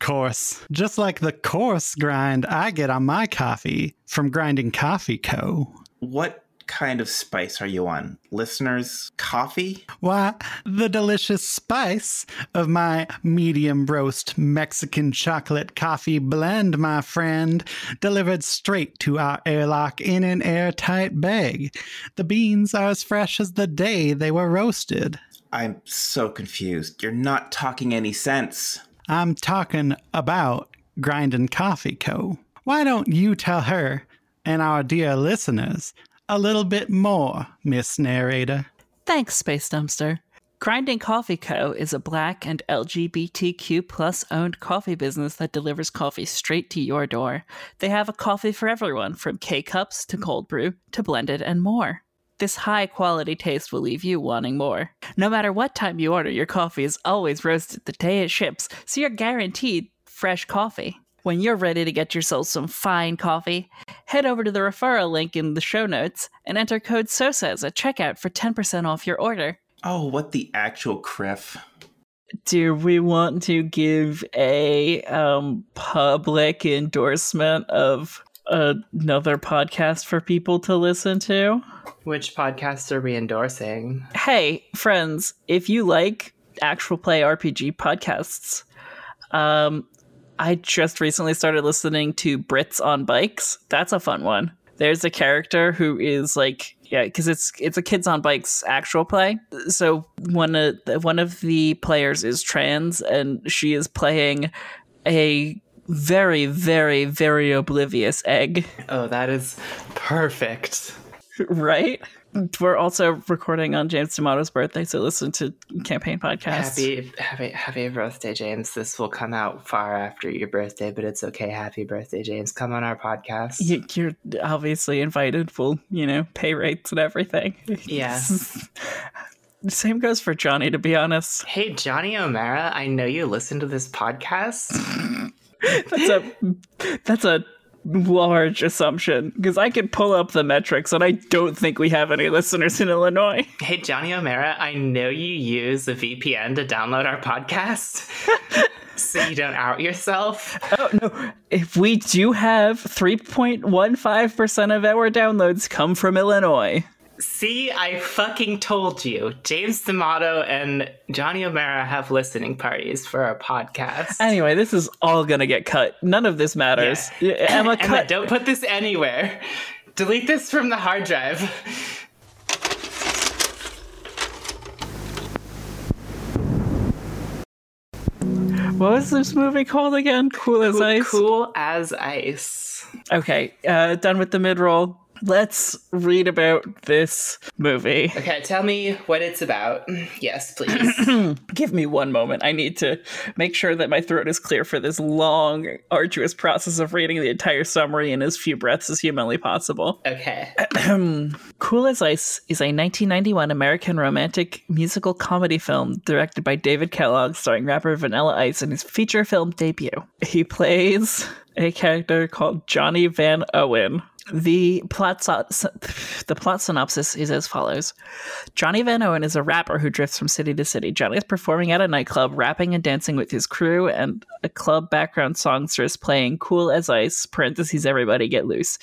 Course. Just like the coarse grind I get on my coffee from Grinding Coffee Co. What kind of spice are you on? Listeners, coffee? Why, the delicious spice of my medium roast Mexican chocolate coffee blend, my friend, delivered straight to our airlock in an airtight bag. The beans are as fresh as the day they were roasted. I'm so confused. You're not talking any sense. I'm talking about Grinding Coffee Co. Why don't you tell her and our dear listeners a little bit more, Miss Narrator? Thanks, Space Dumpster. Grinding Coffee Co. is a Black and L G B T Q plus owned coffee business that delivers coffee straight to your door. They have a coffee for everyone, from K-cups to cold brew to blended and more. This high-quality taste will leave you wanting more. No matter what time you order, your coffee is always roasted the day it ships, so you're guaranteed fresh coffee. When you're ready to get yourself some fine coffee, head over to the referral link in the show notes and enter code SOSAS at checkout for ten percent off your order. Oh, what the actual criff. Do we want to give a um, public endorsement of another podcast for people to listen to? Which podcasts are we endorsing? Hey, friends, if you like actual play R P G podcasts, um... I just recently started listening to Brits on Bikes. That's a fun one. There's a character who is like, yeah, because it's it's a Kids on Bikes actual play. So one of the, one of the players is trans, and she is playing a very, very, very oblivious egg. Oh, that is perfect. Right? We're also recording on James D'Amato's birthday, so listen to Campaign Podcast. Happy, happy, happy birthday, James. This will come out far after your birthday, but it's okay. Happy birthday, James. Come on our podcast. You, you're obviously invited. We'll, you know, pay rates and everything. Yes. Yeah. Same goes for Johnny, to be honest. Hey, Johnny O'Mara, I know you listen to this podcast. that's a... That's a... large assumption, because I could pull up the metrics and I don't think we have any listeners in Illinois. Hey, Johnny O'Mara, I know you use a V P N to download our podcast so you don't out yourself. Oh, no. If we do have three point one five percent of our downloads come from Illinois. See, I fucking told you. James D'Amato and Johnny O'Mara have listening parties for our podcast. Anyway, this is all going to get cut. None of this matters. Yeah. Emma, Emma, cut. Don't put this anywhere. Delete this from the hard drive. What was this movie called again? Cool as cool, Ice? Cool as Ice. Okay, uh, done with the mid-roll. Let's read about this movie. Okay, tell me what it's about. Yes, please. Give me one moment. I need to make sure that my throat is clear for this long, arduous process of reading the entire summary in as few breaths as humanly possible. Okay. Cool as Ice is a nineteen ninety-one American romantic musical comedy film directed by David Kellogg, starring rapper Vanilla Ice in his feature film debut. He plays a character called Johnny Van Owen. The plot, so- the plot synopsis is as follows. Johnny Van Owen is a rapper who drifts from city to city. Johnny is performing at a nightclub, rapping and dancing with his crew, and a club background songstress playing Cool as Ice, parentheses, everybody get loose.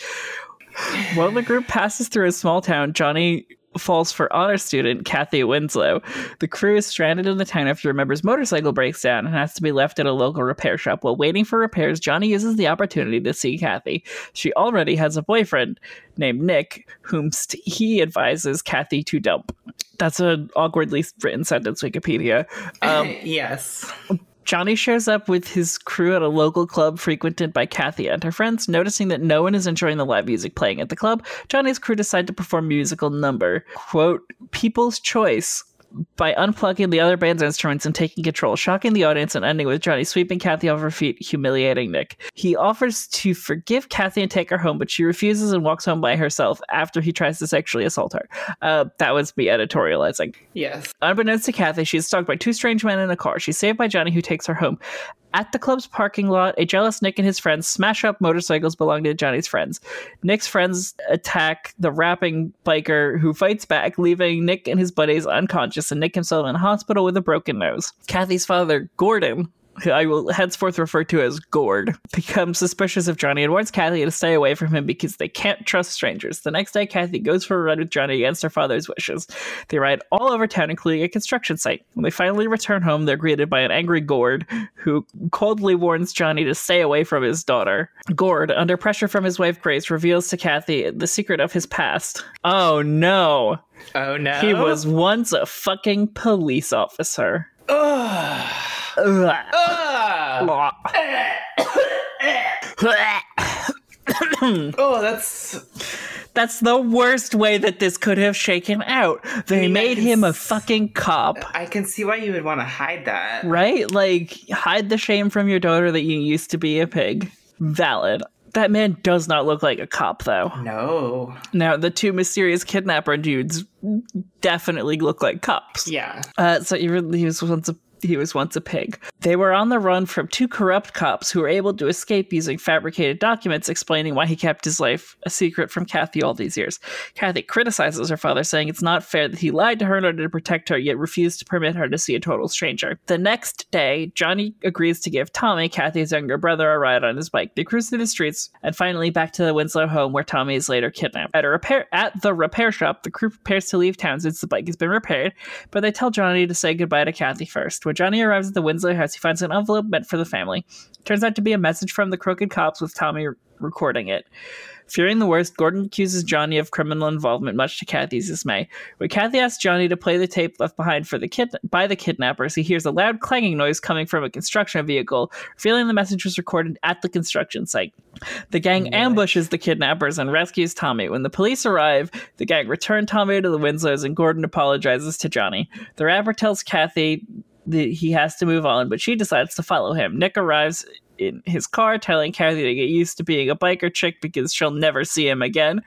While the group passes through a small town, Johnny falls for honor student Kathy Winslow. The crew is stranded in the town after a member's motorcycle breaks down and has to be left at a local repair shop. While waiting for repairs, Johnny uses the opportunity to see Kathy. She already has a boyfriend named Nick, whom he advises Kathy to dump. That's an awkwardly written sentence, Wikipedia. Um, yes. Johnny shows up with his crew at a local club frequented by Kathy and her friends. Noticing that no one is enjoying the live music playing at the club, Johnny's crew decide to perform a musical number, quote, People's Choice, by unplugging the other band's instruments and taking control, shocking the audience and ending with Johnny sweeping Kathy off her feet, humiliating Nick. He offers to forgive Kathy and take her home, but she refuses and walks home by herself after he tries to sexually assault her. Uh, that was me editorializing. Yes. Unbeknownst to Kathy, she is stalked by two strange men in a car. She's saved by Johnny, who takes her home. At the club's parking lot, a jealous Nick and his friends smash up motorcycles belonging to Johnny's friends. Nick's friends attack the rapping biker, who fights back, leaving Nick and his buddies unconscious and Nick himself in a hospital with a broken nose. Kathy's father, Gordon, who I will henceforth refer to as Gord, becomes suspicious of Johnny and warns Kathy to stay away from him because they can't trust strangers. The next day, Kathy goes for a run with Johnny against her father's wishes. They ride all over town, including a construction site. When they finally return home, they're greeted by an angry Gord, who coldly warns Johnny to stay away from his daughter. Gord, under pressure from his wife Grace, reveals to Kathy the secret of his past. Oh no. Oh no. He was once a fucking police officer. Ugh. Ugh. Ugh. Oh, that's that's the worst way that this could have shaken out. They I mean, made him a fucking cop. I can see why you would want to hide that. Right? Like, hide the shame from your daughter that you used to be a pig. Valid. That man does not look like a cop, though. No. Now, the two mysterious kidnapper dudes definitely look like cops. Yeah. Uh, so he, really, he was once a he was once a pig. They were on the run from two corrupt cops who were able to escape using fabricated documents explaining why he kept his life a secret from Kathy all these years. Kathy criticizes her father, saying it's not fair that he lied to her in order to protect her, yet refused to permit her to see a total stranger. The next day, Johnny agrees to give Tommy, Kathy's younger brother, a ride on his bike. They cruise through the streets and finally back to the Winslow home, where Tommy is later kidnapped. At a repair at the repair shop, the crew prepares to leave town since the bike has been repaired, but they tell Johnny to say goodbye to Kathy first. When Johnny arrives at the Winslow house, he finds an envelope meant for the family. It turns out to be a message from the crooked cops, with Tommy re- recording it. Fearing the worst, Gordon accuses Johnny of criminal involvement, much to Kathy's dismay. When Kathy asks Johnny to play the tape left behind for the kid by the kidnappers, he hears a loud clanging noise coming from a construction vehicle, revealing the message was recorded at the construction site. The gang really? ambushes the kidnappers and rescues Tommy. When the police arrive, the gang return Tommy to the Winslows, and Gordon apologizes to Johnny. The rapper tells Kathy that he has to move on, but she decides to follow him. Nick arrives in his car, telling Kathy to get used to being a biker chick because she'll never see him again.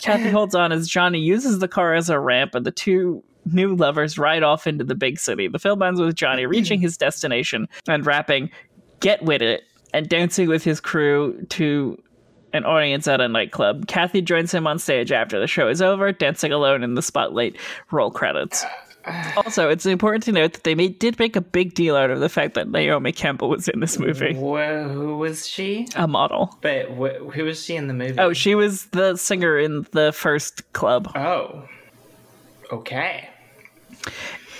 Kathy holds on as Johnny uses the car as a ramp, and the two new lovers ride off into the big city. The film ends with Johnny reaching his destination and rapping "Get With It" and dancing with his crew to an audience at a nightclub. Kathy joins him on stage after the show is over, dancing alone in the spotlight. Roll credits. Also, it's important to note that they made, did make a big deal out of the fact that Naomi Campbell was in this movie. Whoa, who was she? A model. But wh- who was she in the movie? Oh, she was the singer in the first club. Oh, okay.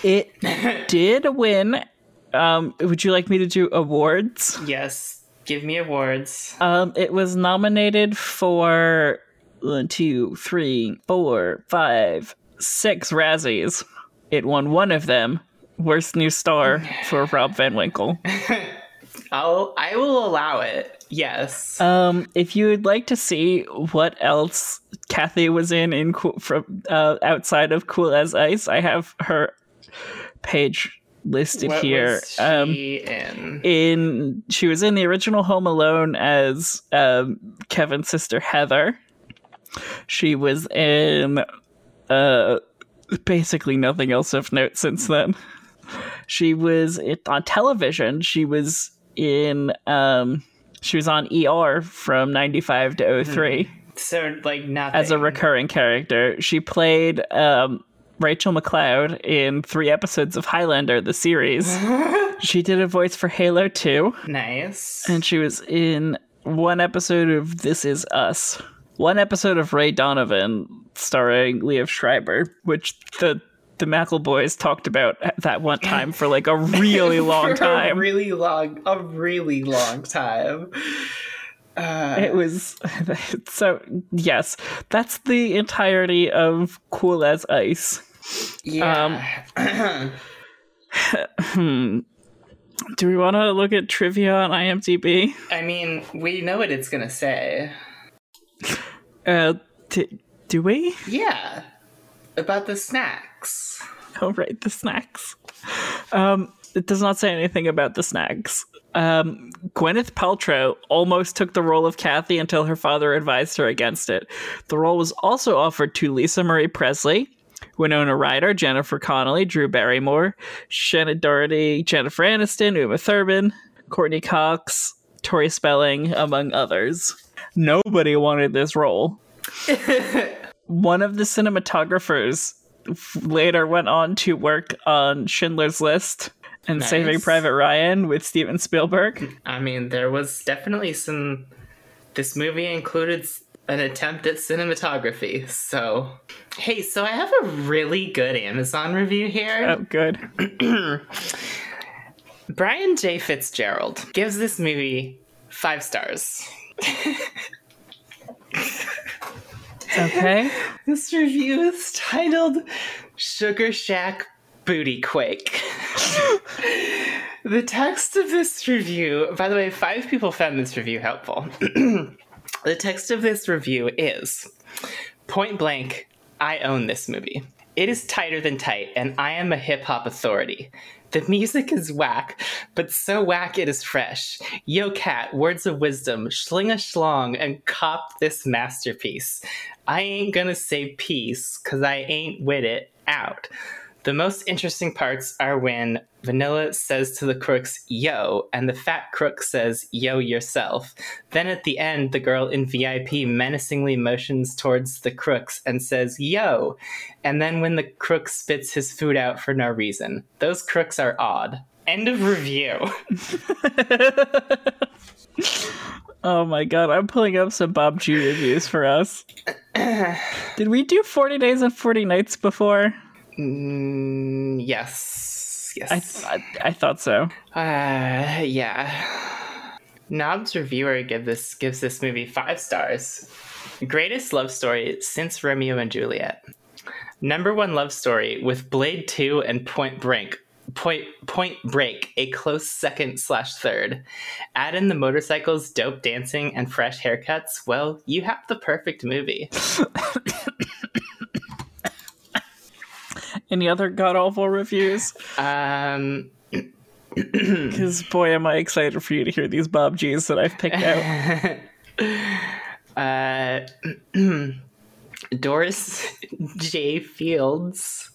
It did win. Um, would you like me to do awards? Yes, give me awards. Um, it was nominated for one, two, three, four, five, six Razzies. It won one of them, Worst New Star for Rob Van Winkle. I'll, I will allow it, yes. Um, if you would like to see what else Kathy was in, in cool, from uh, outside of Cool as Ice, I have her page listed what here. Was she um, in? in? She was in the original Home Alone as um, Kevin's sister Heather. She was in... Uh, basically nothing else of note since then. She was it, on television. She was in um she was on E R from ninety-five to oh three. So like nothing. As a recurring character. She played um Rachel McLeod in three episodes of Highlander, the series. She did a voice for Halo two. Nice. And she was in one episode of This Is Us. One episode of Ray Donovan, starring Liev Schreiber, which the the Mackle boys talked about at that one time for like a really long time. A really long, a really long time. Uh, it was so yes. That's the entirety of Cool as Ice. Yeah. Um, do we want to look at trivia on IMDb? I mean, we know what it's gonna say. Uh, d- do we? Yeah, about the snacks. Oh, right, the snacks. Um, it does not say anything about the snacks. Um, Gwyneth Paltrow almost took the role of Kathy until her father advised her against it. The role was also offered to Lisa Marie Presley, Winona Ryder, Jennifer Connelly, Drew Barrymore, Shannon Doherty, Jennifer Aniston, Uma Thurman, Courtney Cox, Tori Spelling, among others. Nobody wanted this role. One of the cinematographers f- later went on to work on Schindler's List and nice. Saving Private Ryan with Steven Spielberg. I mean, there was definitely some... This movie included an attempt at cinematography, so... Hey, so I have a really good Amazon review here. Oh, good. Brian J. Fitzgerald gives this movie five stars. Okay. This review is titled Sugar Shack Booty Quake. The text of this review, by the way, five people found this review helpful. The text of this review is, point blank, I own this movie. It is tighter than tight, and I am a hip-hop authority. The music is whack, but so whack it is fresh. Yo cat, words of wisdom, schling a schlong, and cop this masterpiece. I ain't gonna say peace, cause I ain't with it, out. The most interesting parts are when Vanilla says to the crooks, yo, and the fat crook says, yo yourself. Then at the end, the girl in V I P menacingly motions towards the crooks and says, yo. And then when the crook spits his food out for no reason. Those crooks are odd. End of review. Oh my god, I'm pulling up some Bob G reviews for us. Did we do forty days and forty nights before? Mm, yes. Yes. I, th- I thought so. Uh, yeah. Knob's reviewer give this, gives this movie five stars. Greatest love story since Romeo and Juliet. Number one love story with Blade two and Point Break. Point, point Break, a close second slash third. Add in the motorcycles, dope dancing, and fresh haircuts. Well, you have the perfect movie. Any other god-awful reviews? Um, Because, boy, am I excited for you to hear these Bob G's that I've picked out. uh, Doris J. Fields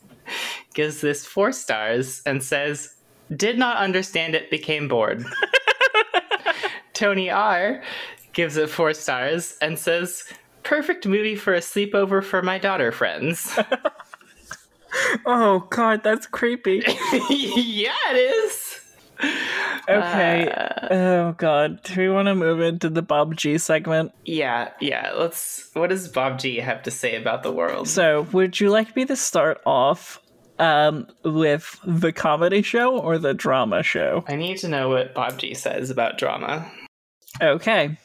gives this four stars and says, did not understand it, became bored. Tony R. gives it four stars and says, perfect movie for a sleepover for my daughter friends. Oh god, that's creepy. Yeah, it is. Okay. Uh, oh god, do we want to move into the Bob G segment? Yeah, yeah. Let's. What does Bob G have to say about the world? So, would you like me to start off um, with the comedy show or the drama show? I need to know what Bob G says about drama. Okay.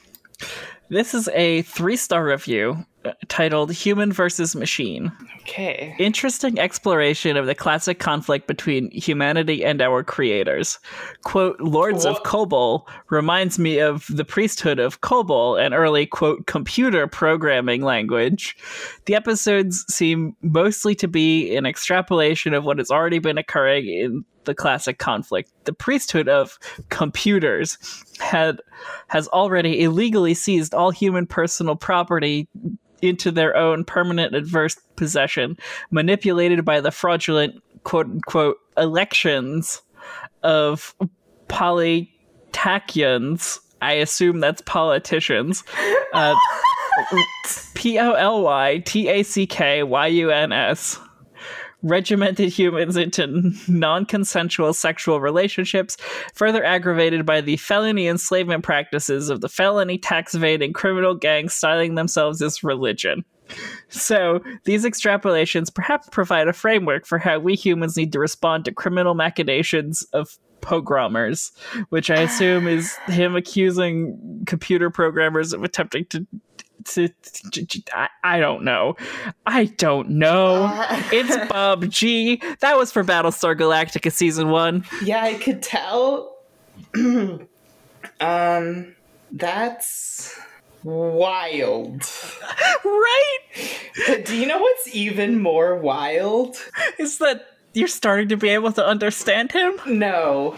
This is a three-star review titled Human versus Machine. Okay. Interesting exploration of the classic conflict between humanity and our creators. Quote, Lords what? of Kobol reminds me of the priesthood of Kobol, an early, quote, computer programming language. The episodes seem mostly to be an extrapolation of what has already been occurring in the classic conflict. The priesthood of computers had has already illegally seized all human personal property into their own permanent adverse possession, manipulated by the fraudulent quote-unquote elections of polytachians. I assume that's politicians. Uh, P O L Y T A C K Y U N S. Regimented humans into non-consensual sexual relationships, further aggravated by the felony enslavement practices of the felony tax evading criminal gangs styling themselves as religion. So, these extrapolations perhaps provide a framework for how we humans need to respond to criminal machinations of pogromers, which I assume is him accusing computer programmers of attempting to To, to, to, I, I don't know. I don't know. Uh, it's Bob G. That was for Battlestar Galactica season one. Yeah, I could tell. um, that's wild, right? But do you know what's even more wild? Is that you're starting to be able to understand him? No,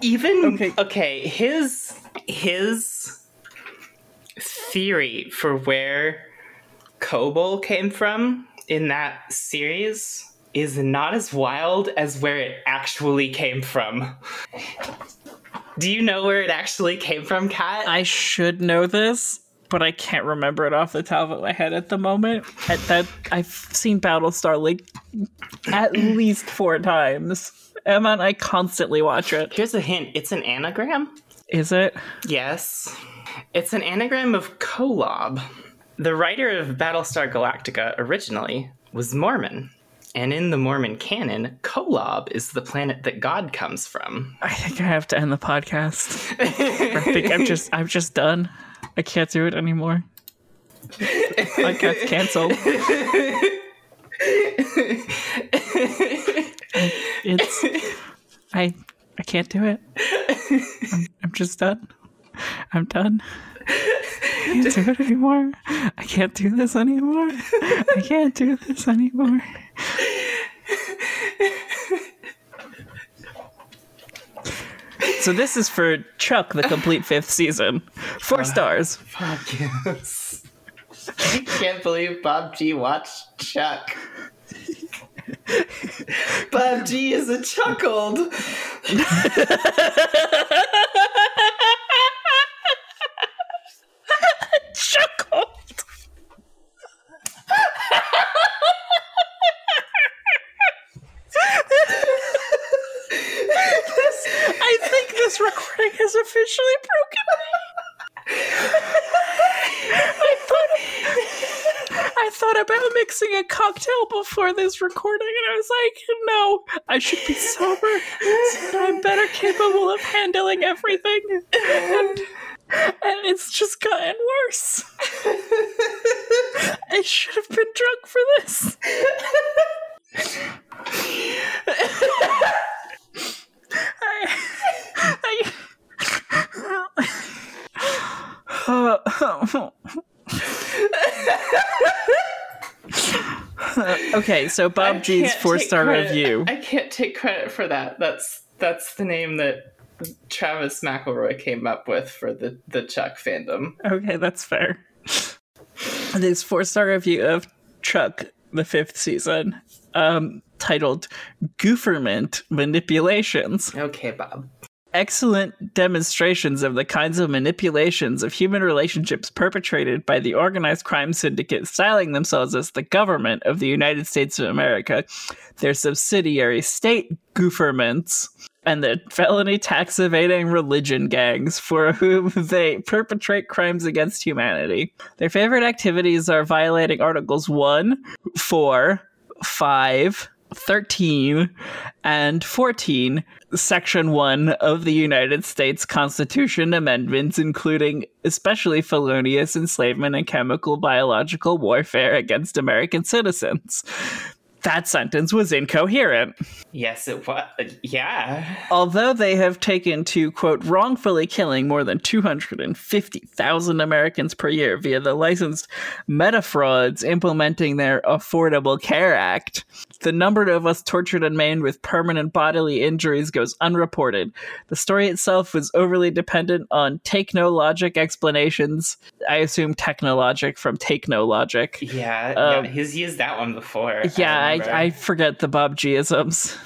even okay. Okay, his his. theory for where Kobol came from in that series is not as wild as where it actually came from. Do you know where it actually came from, Kat? I should know this, but I can't remember it off the top of my head at the moment. At that, I've seen Battlestar like at least four times. Emma and I constantly watch it. Here's a hint. It's an anagram. Is it? Yes. It's an anagram of Kolob. The writer of Battlestar Galactica originally was Mormon. And in the Mormon canon, Kolob is the planet that God comes from. I think I have to end the podcast. I think I'm just, I'm just done. I can't do it anymore. Podcast canceled. It's, I, I can't do it. I'm, I'm just done. I'm done. I can't do it anymore. I can't do this anymore. I can't do this anymore. So this is for Chuck, the complete fifth season. Four uh, stars. Fuck yes. I can't believe Bob G watched Chuck. Bob G is a chuckled. Chuckled. This, I think this recording is officially broken. I thought I thought about mixing a cocktail before this recording, and I was like, no, I should be sober, so that I'm better capable of handling everything. And And it's just gotten worse. I should have been drunk for this. I, I, okay, so Bob G's four-star review. I can't take credit for that. That's that's the name that Travis McElroy came up with for the, the Chuck fandom. Okay, that's fair. This four-star review of Chuck, the fifth season, um, titled Gooferment Manipulations. Okay, Bob. Excellent demonstrations of the kinds of manipulations of human relationships perpetrated by the organized crime syndicate styling themselves as the government of the United States of America, their subsidiary state gooferments, and the felony tax-evading religion gangs for whom they perpetrate crimes against humanity. Their favorite activities are violating Articles one, four, five, thirteen, and fourteen, Section one of the United States Constitution amendments, including especially felonious enslavement and chemical biological warfare against American citizens. That sentence was incoherent. Yes, it was. Yeah. Although they have taken to, quote, wrongfully killing more than two hundred fifty thousand Americans per year via the licensed meta-frauds implementing their Affordable Care Act, the number of us tortured and maimed with permanent bodily injuries goes unreported. The story itself was overly dependent on take-no-logic explanations. I assume technologic from take-no-logic. Yeah, um, yeah, he's used that one before. Yeah, I, I, I forget the Bob G-isms.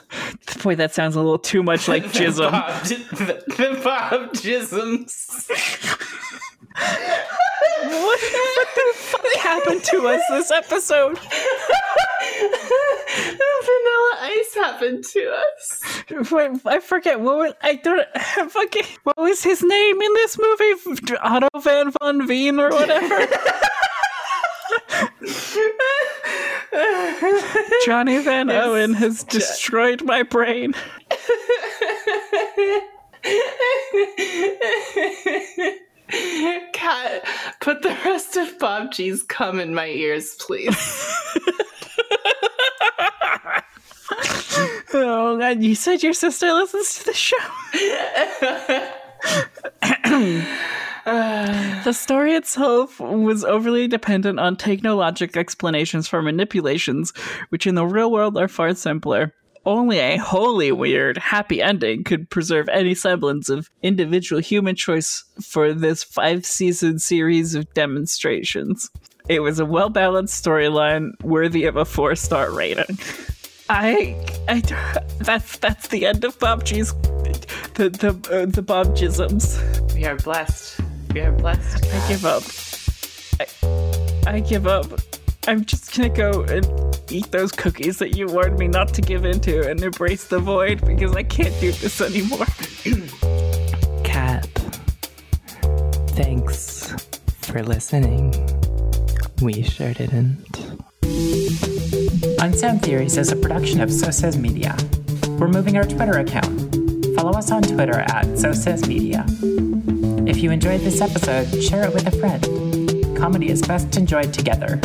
Boy, that sounds a little too much like jism. The, the Bob Jisms. What, what the fuck happened to us this episode? Vanilla Ice happened to us. Wait, I forget what was I don't I fucking what was his name in this movie? Otto Van Von Veen or whatever. Johnny Van yes. Owen has destroyed my brain. Cat, put the rest of Bob G's cum in my ears, please. Oh, God, you said your sister listens to the show. The story itself was overly dependent on technologic explanations for manipulations, which in the real world are far simpler. Only a wholly weird, happy ending could preserve any semblance of individual human choice for this five-season series of demonstrations. It was a well-balanced storyline worthy of a four-star rating. I, I, that's that's the end of Bob G's, the the uh, the Bob Jisms. We are blessed. We are blessed. I give up. I, I give up. I'm just gonna go and eat those cookies that you warned me not to give into and embrace the void because I can't do this anymore. Cat, thanks for listening. We sure didn't. Unsound Theories is a production of So Says Media. We're moving our Twitter account. Follow us on Twitter at So Says Media. If you enjoyed this episode, share it with a friend. Comedy is best enjoyed together.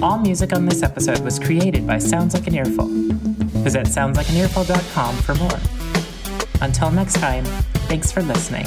All music on this episode was created by Sounds Like an Earful. Visit sounds like an earful dot com for more. Until next time, thanks for listening.